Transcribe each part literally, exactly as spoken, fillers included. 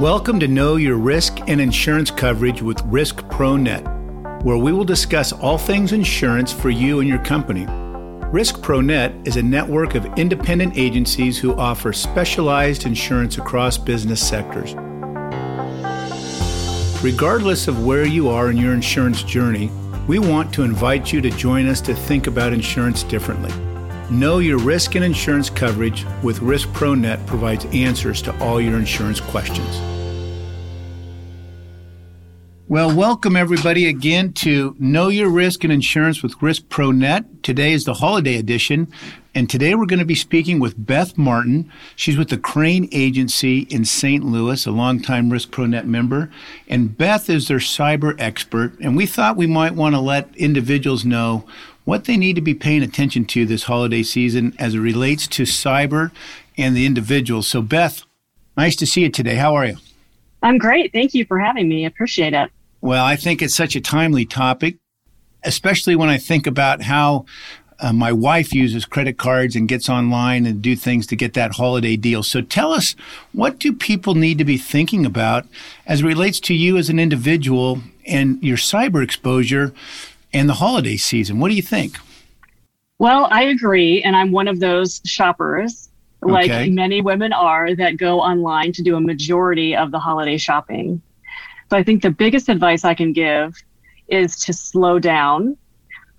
Welcome to Know Your Risk and Insurance Coverage with RiskProNet, where we will discuss all things insurance for you and your company. RiskProNet is a network of independent agencies who offer specialized insurance across business sectors. Regardless of where you are in your insurance journey, we want to invite you to join us to think about insurance differently. Know Your Risk and Insurance Coverage with RiskProNet provides answers to all your insurance questions. Well, welcome everybody again to Know Your Risk and Insurance with RiskProNet. Today is the holiday edition, and today we're going to be speaking with Beth Martin. She's with the Crane Agency in Saint Louis, a longtime RiskProNet member, and Beth is their cyber expert, and we thought we might want to let individuals know what they need to be paying attention to this holiday season as it relates to cyber and the individuals. So Beth, nice to see you today. How are you? I'm great. Thank you for having me. I appreciate it. Well, I think it's such a timely topic, especially when I think about how uh, my wife uses credit cards and gets online and do things to get that holiday deal. So tell us, what do people need to be thinking about as it relates to you as an individual and your cyber exposure and the holiday season? What do you think? Well, I agree. And I'm one of those shoppers, like okay. many women are, that go online to do a majority of the holiday shopping. So I think the biggest advice I can give is to slow down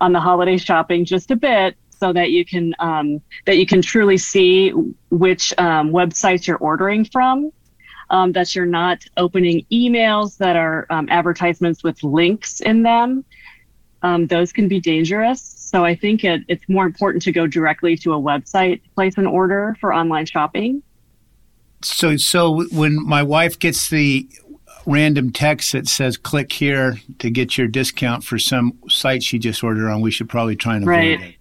on the holiday shopping just a bit so that you can um, that you can truly see which um, websites you're ordering from, um, that you're not opening emails that are um, advertisements with links in them. Um, those can be dangerous. So I think it, it's more important to go directly to a website to place an order for online shopping. So so when my wife gets the random text that says, click here to get your discount for some site she just ordered on, we should probably try and avoid right. it.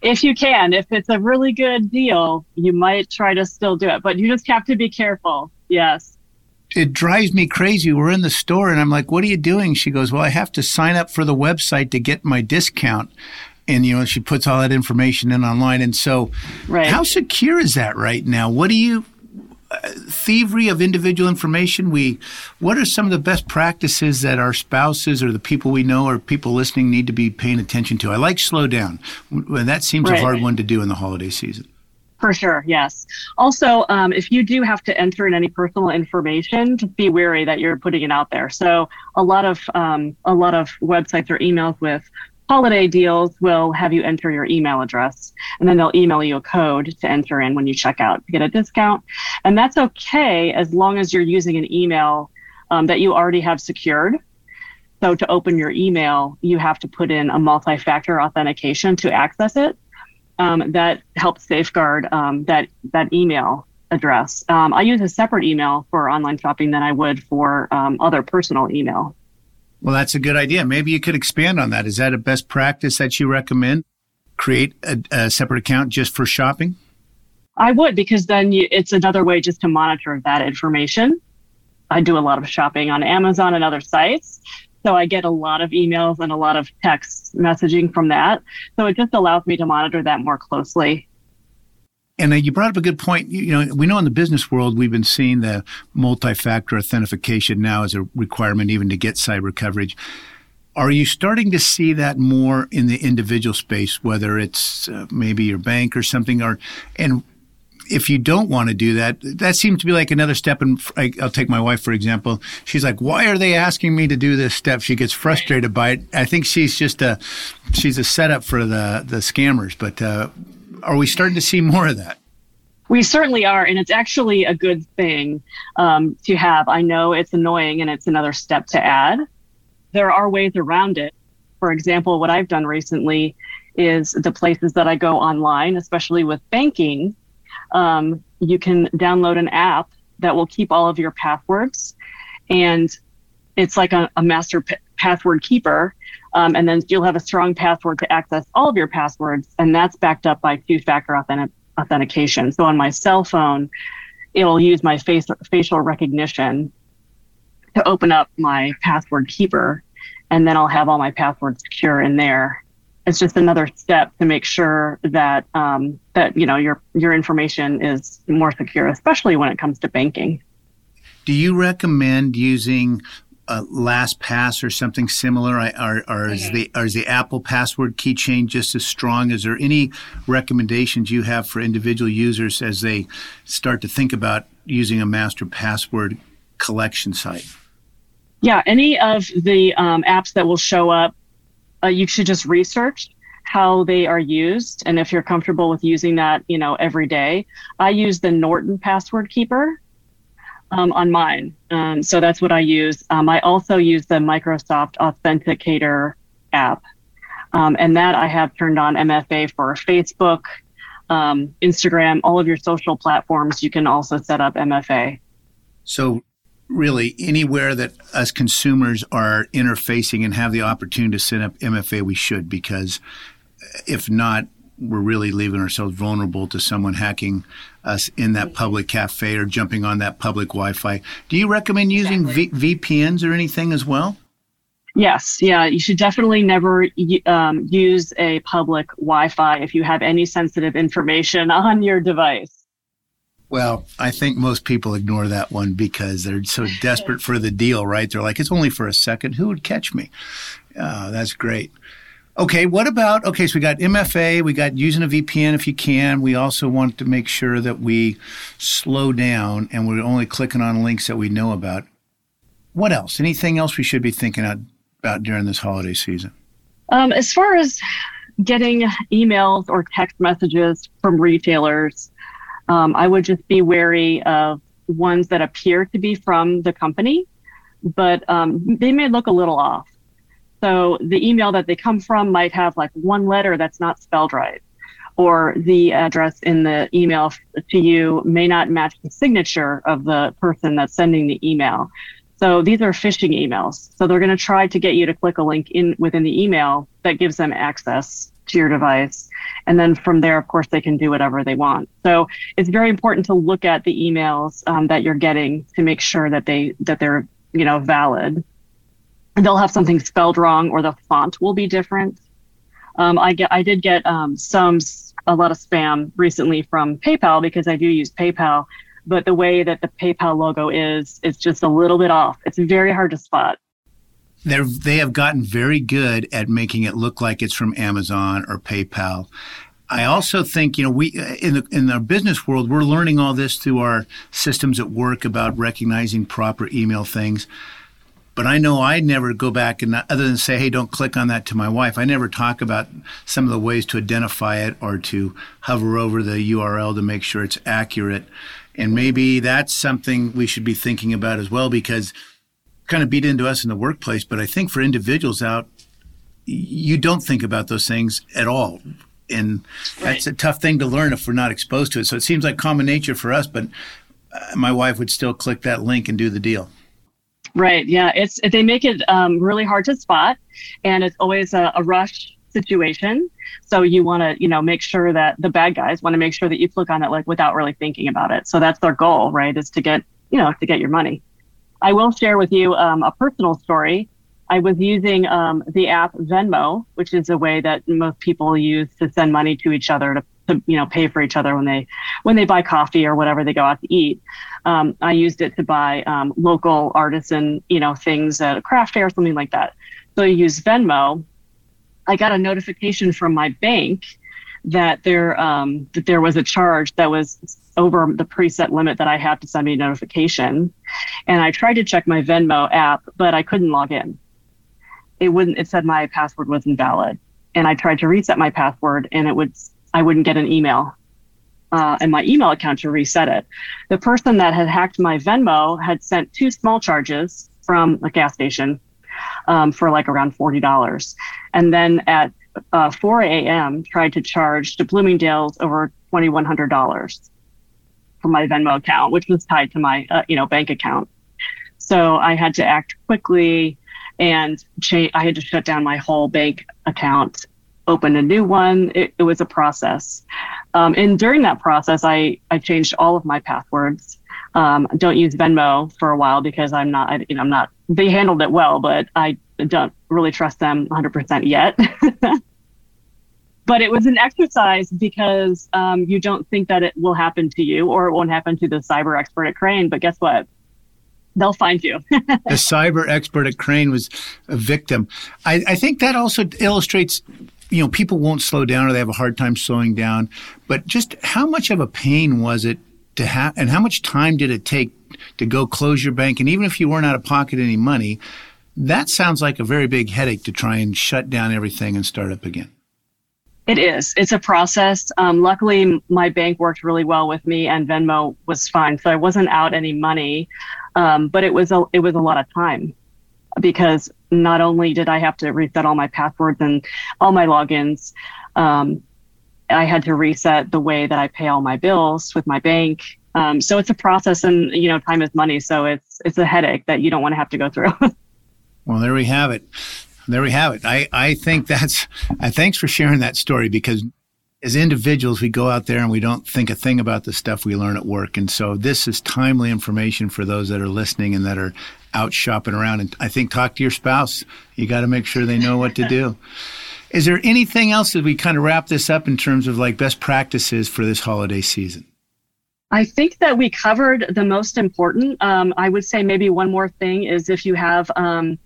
If you can, if it's a really good deal, you might try to still do it, but you just have to be careful. Yes. It drives me crazy. We're in the store and I'm like, what are you doing? She goes, well, I have to sign up for the website to get my discount. And, you know, she puts all that information in online. And so right. how secure is that right now? What do you, uh, thievery of individual information, we, what are some of the best practices that our spouses or the people we know or people listening need to be paying attention to? I like slow down. That seems right. a hard one to do in the holiday season. For sure, yes. Also, um, if you do have to enter in any personal information, just be wary that you're putting it out there. So a lot of um, a lot of websites or emails with holiday deals will have you enter your email address, and then they'll email you a code to enter in when you check out to get a discount. And that's okay as long as you're using an email um, that you already have secured. So to open your email, you have to put in a multifactor authentication to access it. Um, that helps safeguard um, that that email address. Um, I use a separate email for online shopping than I would for um, other personal email. Well, that's a good idea. Maybe you could expand on that. Is that a best practice that you recommend? Create a, a separate account just for shopping? I would, because then you, it's another way just to monitor that information. I do a lot of shopping on Amazon and other sites. So I get a lot of emails and a lot of text messaging from that. So it just allows me to monitor that more closely. And uh, you brought up a good point. You, you know, we know in the business world, we've been seeing the multi-factor authentication now as a requirement even to get cyber coverage. Are you starting to see that more in the individual space, whether it's uh, maybe your bank or something? Or and if you don't want to do that, that seems to be like another step. And I'll take my wife, for example. She's like, why are they asking me to do this step? She gets frustrated by it. I think she's just a, she's a setup for the, the scammers. But uh, are we starting to see more of that? We certainly are. And it's actually a good thing um, to have. I know it's annoying and it's another step to add. There are ways around it. For example, what I've done recently is the places that I go online, especially with banking, Um, you can download an app that will keep all of your passwords, and it's like a, a master p- password keeper. Um, and then you'll have a strong password to access all of your passwords, and that's backed up by two-factor authentic- authentication. So on my cell phone, it'll use my face facial recognition to open up my password keeper, and then I'll have all my passwords secure in there. It's just another step to make sure that um, that you know your your information is more secure, especially when it comes to banking. Do you recommend using uh, LastPass or something similar? I, are, are, okay. is the, are is the Apple password keychain just as strong? Is there any recommendations you have for individual users as they start to think about using a master password collection site? Yeah, any of the um, apps that will show up, uh, you should just research how they are used, and if you're comfortable with using that, you know, every day. I use the Norton Password Keeper um, on mine, um, so that's what I use. Um, I also use the Microsoft Authenticator app, um, and that I have turned on M F A for Facebook, um, Instagram, all of your social platforms. You can also set up M F A. So really, anywhere that us consumers are interfacing and have the opportunity to set up M F A, we should, because if not, we're really leaving ourselves vulnerable to someone hacking us in that public cafe or jumping on that public Wi-Fi. Do you recommend using exactly. v- VPNs or anything as well? Yes. Yeah, you should definitely never um, use a public Wi-Fi if you have any sensitive information on your device. Well, I think most people ignore that one because they're so desperate for the deal, right? They're like, it's only for a second. Who would catch me? Uh, that's great. Okay, what about, okay, so we got M F A, we got using a V P N if you can. We also want to make sure that we slow down and we're only clicking on links that we know about. What else? Anything else we should be thinking about during this holiday season? Um, as far as getting emails or text messages from retailers, Um, I would just be wary of ones that appear to be from the company, but um, they may look a little off. So the email that they come from might have like one letter that's not spelled right, or the address in the email to you may not match the signature of the person that's sending the email. So these are phishing emails. So they're going to try to get you to click a link in within the email that gives them access to your device. And then from there, of course, they can do whatever they want. So it's very important to look at the emails um, that you're getting to make sure that they that they're, you know, valid. And they'll have something spelled wrong or the font will be different. Um, I get I did get um, some a lot of spam recently from PayPal because I do use PayPal, but the way that the PayPal logo is, it's just a little bit off. It's very hard to spot. They're, they have gotten very good at making it look like it's from Amazon or PayPal. I also think, you know, we in the in our business world, we're learning all this through our systems at work about recognizing proper email things. But I know I never go back and not, other than say, hey, don't click on that to my wife. I never talk about some of the ways to identify it or to hover over the U R L to make sure it's accurate. And maybe that's something we should be thinking about as well, because kind of beat into us in the workplace, but I think for individuals out, you don't think about those things at all. And that's right. A tough thing to learn if we're not exposed to it. So it seems like common nature for us, but my wife would still click that link and do the deal. Right. Yeah. It's they make it um, really hard to spot, and it's always a, a rush situation. So you want to, you know, make sure that the bad guys want to make sure that you click on it like without really thinking about it. So that's their goal, right? Is to get, you know, to get your money. I will share with you um, a personal story. I was using um, the app Venmo, which is a way that most people use to send money to each other to, to, you know, pay for each other when they when they buy coffee or whatever they go out to eat. Um, I used it to buy um, local artisan, you know, things at a craft fair or something like that. So I used Venmo. I got a notification from my bank that there um, that there was a charge that was over the preset limit that I had to send me a notification. And I tried to check my Venmo app, but I couldn't log in. It wouldn't, it said my password was invalid. And I tried to reset my password and it would, I wouldn't get an email uh, in my email account to reset it. The person that had hacked my Venmo had sent two small charges from a gas station um, for like around forty dollars. And then at uh, four a.m. tried to charge to Bloomingdale's over twenty-one hundred dollars. From my Venmo account, which was tied to my, uh, you know, bank account. So I had to act quickly and change. I had to shut down my whole bank account, open a new one. It, it was a process. Um, and during that process, I, I changed all of my passwords. Um, don't use Venmo for a while because I'm not, I, you know, I'm not, they handled it well, but I don't really trust them one hundred percent yet. But it was an exercise because um, you don't think that it will happen to you or it won't happen to the cyber expert at Crane. But guess what? they'll find you. The cyber expert at Crane was a victim. I, I think that also illustrates, you know, people won't slow down or they have a hard time slowing down. But just how much of a pain was it to have, and how much time did it take to go close your bank? And even if you weren't out of pocket any money, that sounds like a very big headache to try and shut down everything and start up again. It is. It's a process. Um, luckily, my bank worked really well with me, and Venmo was fine, so I wasn't out any money. Um, but it was a it was a lot of time, because not only did I have to reset all my passwords and all my logins, um, I had to reset the way that I pay all my bills with my bank. Um, so it's a process, and you know, time is money. So it's it's a headache that you don't want to have to go through. Well, there we have it. There we have it. I, I think that's, I thanks for sharing that story, because as individuals, we go out there and we don't think a thing about the stuff we learn at work. And so this is timely information for those that are listening and that are out shopping around. And I think talk to your spouse. You got to make sure they know what to do. Is there anything else as we kind of wrap this up in terms of like best practices for this holiday season? I think that we covered the most important. Um, I would say maybe one more thing is if you have um,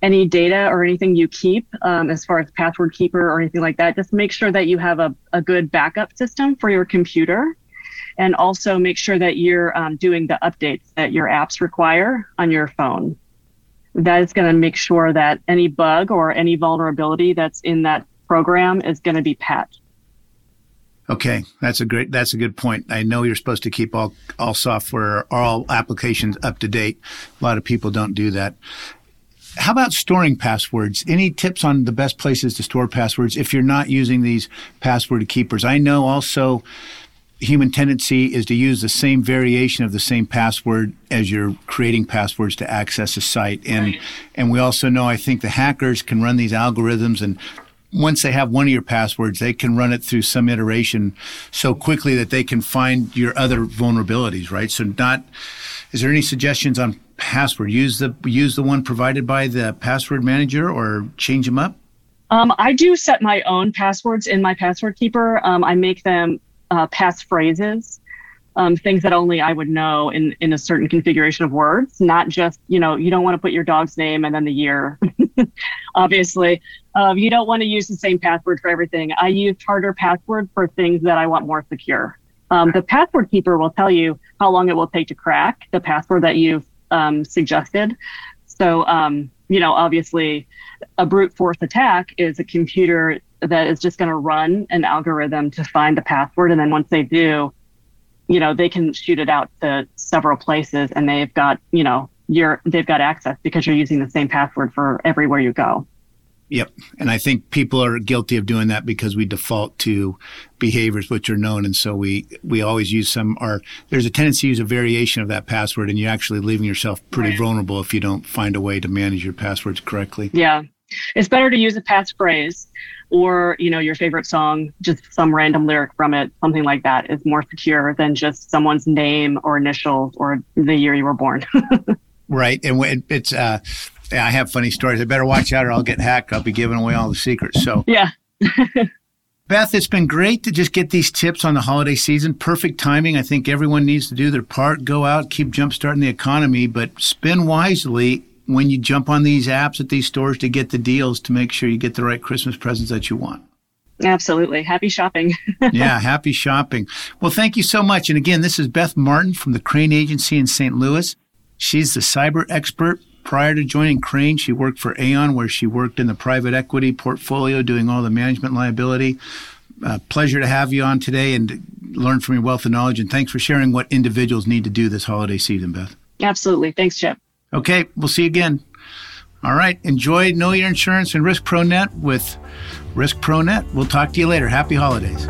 any data or anything you keep um, as far as password keeper or anything like that, just make sure that you have a, a good backup system for your computer. And also make sure that you're um, doing the updates that your apps require on your phone. That is going to make sure that any bug or any vulnerability that's in that program is going to be patched. Okay, that's a great, that's a good point. I know you're supposed to keep all, all software, all applications up to date. A lot of people don't do that. How about storing passwords? Any tips on the best places to store passwords if you're not using these password keepers? I know also human tendency is to use the same variation of the same password as you're creating passwords to access a site. And, right. and we also know, I think the hackers can run these algorithms, and once they have one of your passwords, they can run it through some iteration so quickly that they can find your other vulnerabilities, right? So not, is there any suggestions on password? Use the use the one provided by the password manager or change them up? Um, I do set my own passwords in my password keeper. Um, I make them uh, passphrases, um, things that only I would know in, in a certain configuration of words, not just, you know, you don't want to put your dog's name and then the year. Obviously, um, you don't want to use the same password for everything. I use harder passwords for things that I want more secure. Um, the password keeper will tell you how long it will take to crack the password that you've um, suggested. So, um, you know, obviously, a brute force attack is a computer that is just going to run an algorithm to find the password. And then once they do, you know, they can shoot it out to several places, and they've got, you know, You're, they've got access because you're using the same password for everywhere you go. Yep. And I think people are guilty of doing that because we default to behaviors which are known. And so we, we always use some, or there's a tendency to use a variation of that password, and you're actually leaving yourself pretty right. vulnerable if you don't find a way to manage your passwords correctly. Yeah. It's better to use a passphrase or, you know, your favorite song, just some random lyric from it. Something like that is more secure than just someone's name or initials or the year you were born. Right. And when it's, uh, I have funny stories. I better watch out or I'll get hacked. I'll be giving away all the secrets. So, yeah. Beth, it's been great to just get these tips on the holiday season. Perfect timing. I think everyone needs to do their part, go out, keep jumpstarting the economy, but spend wisely when you jump on these apps at these stores to get the deals to make sure you get the right Christmas presents that you want. Absolutely. Happy shopping. Yeah, happy shopping. Well, thank you so much. And again, this is Beth Martin from the Crane Agency in Saint Louis. She's the cyber expert. Prior to joining Crane, she worked for Aon, where she worked in the private equity portfolio, doing all the management liability. Uh, pleasure to have you on today and learn from your wealth of knowledge. And thanks for sharing what individuals need to do this holiday season, Beth. Absolutely. Thanks, Chip. Okay. We'll see you again. All right. Enjoy Know Your Insurance and RiskProNet with RiskProNet. We'll talk to you later. Happy holidays.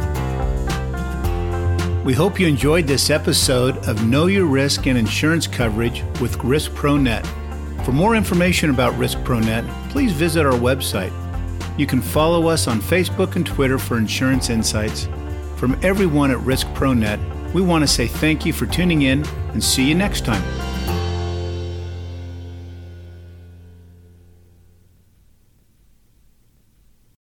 We hope you enjoyed this episode of Know Your Risk and Insurance Coverage with RiskProNet. For more information about RiskProNet, please visit our website. You can follow us on Facebook and Twitter for insurance insights. From everyone at RiskProNet, we want to say thank you for tuning in, and see you next time.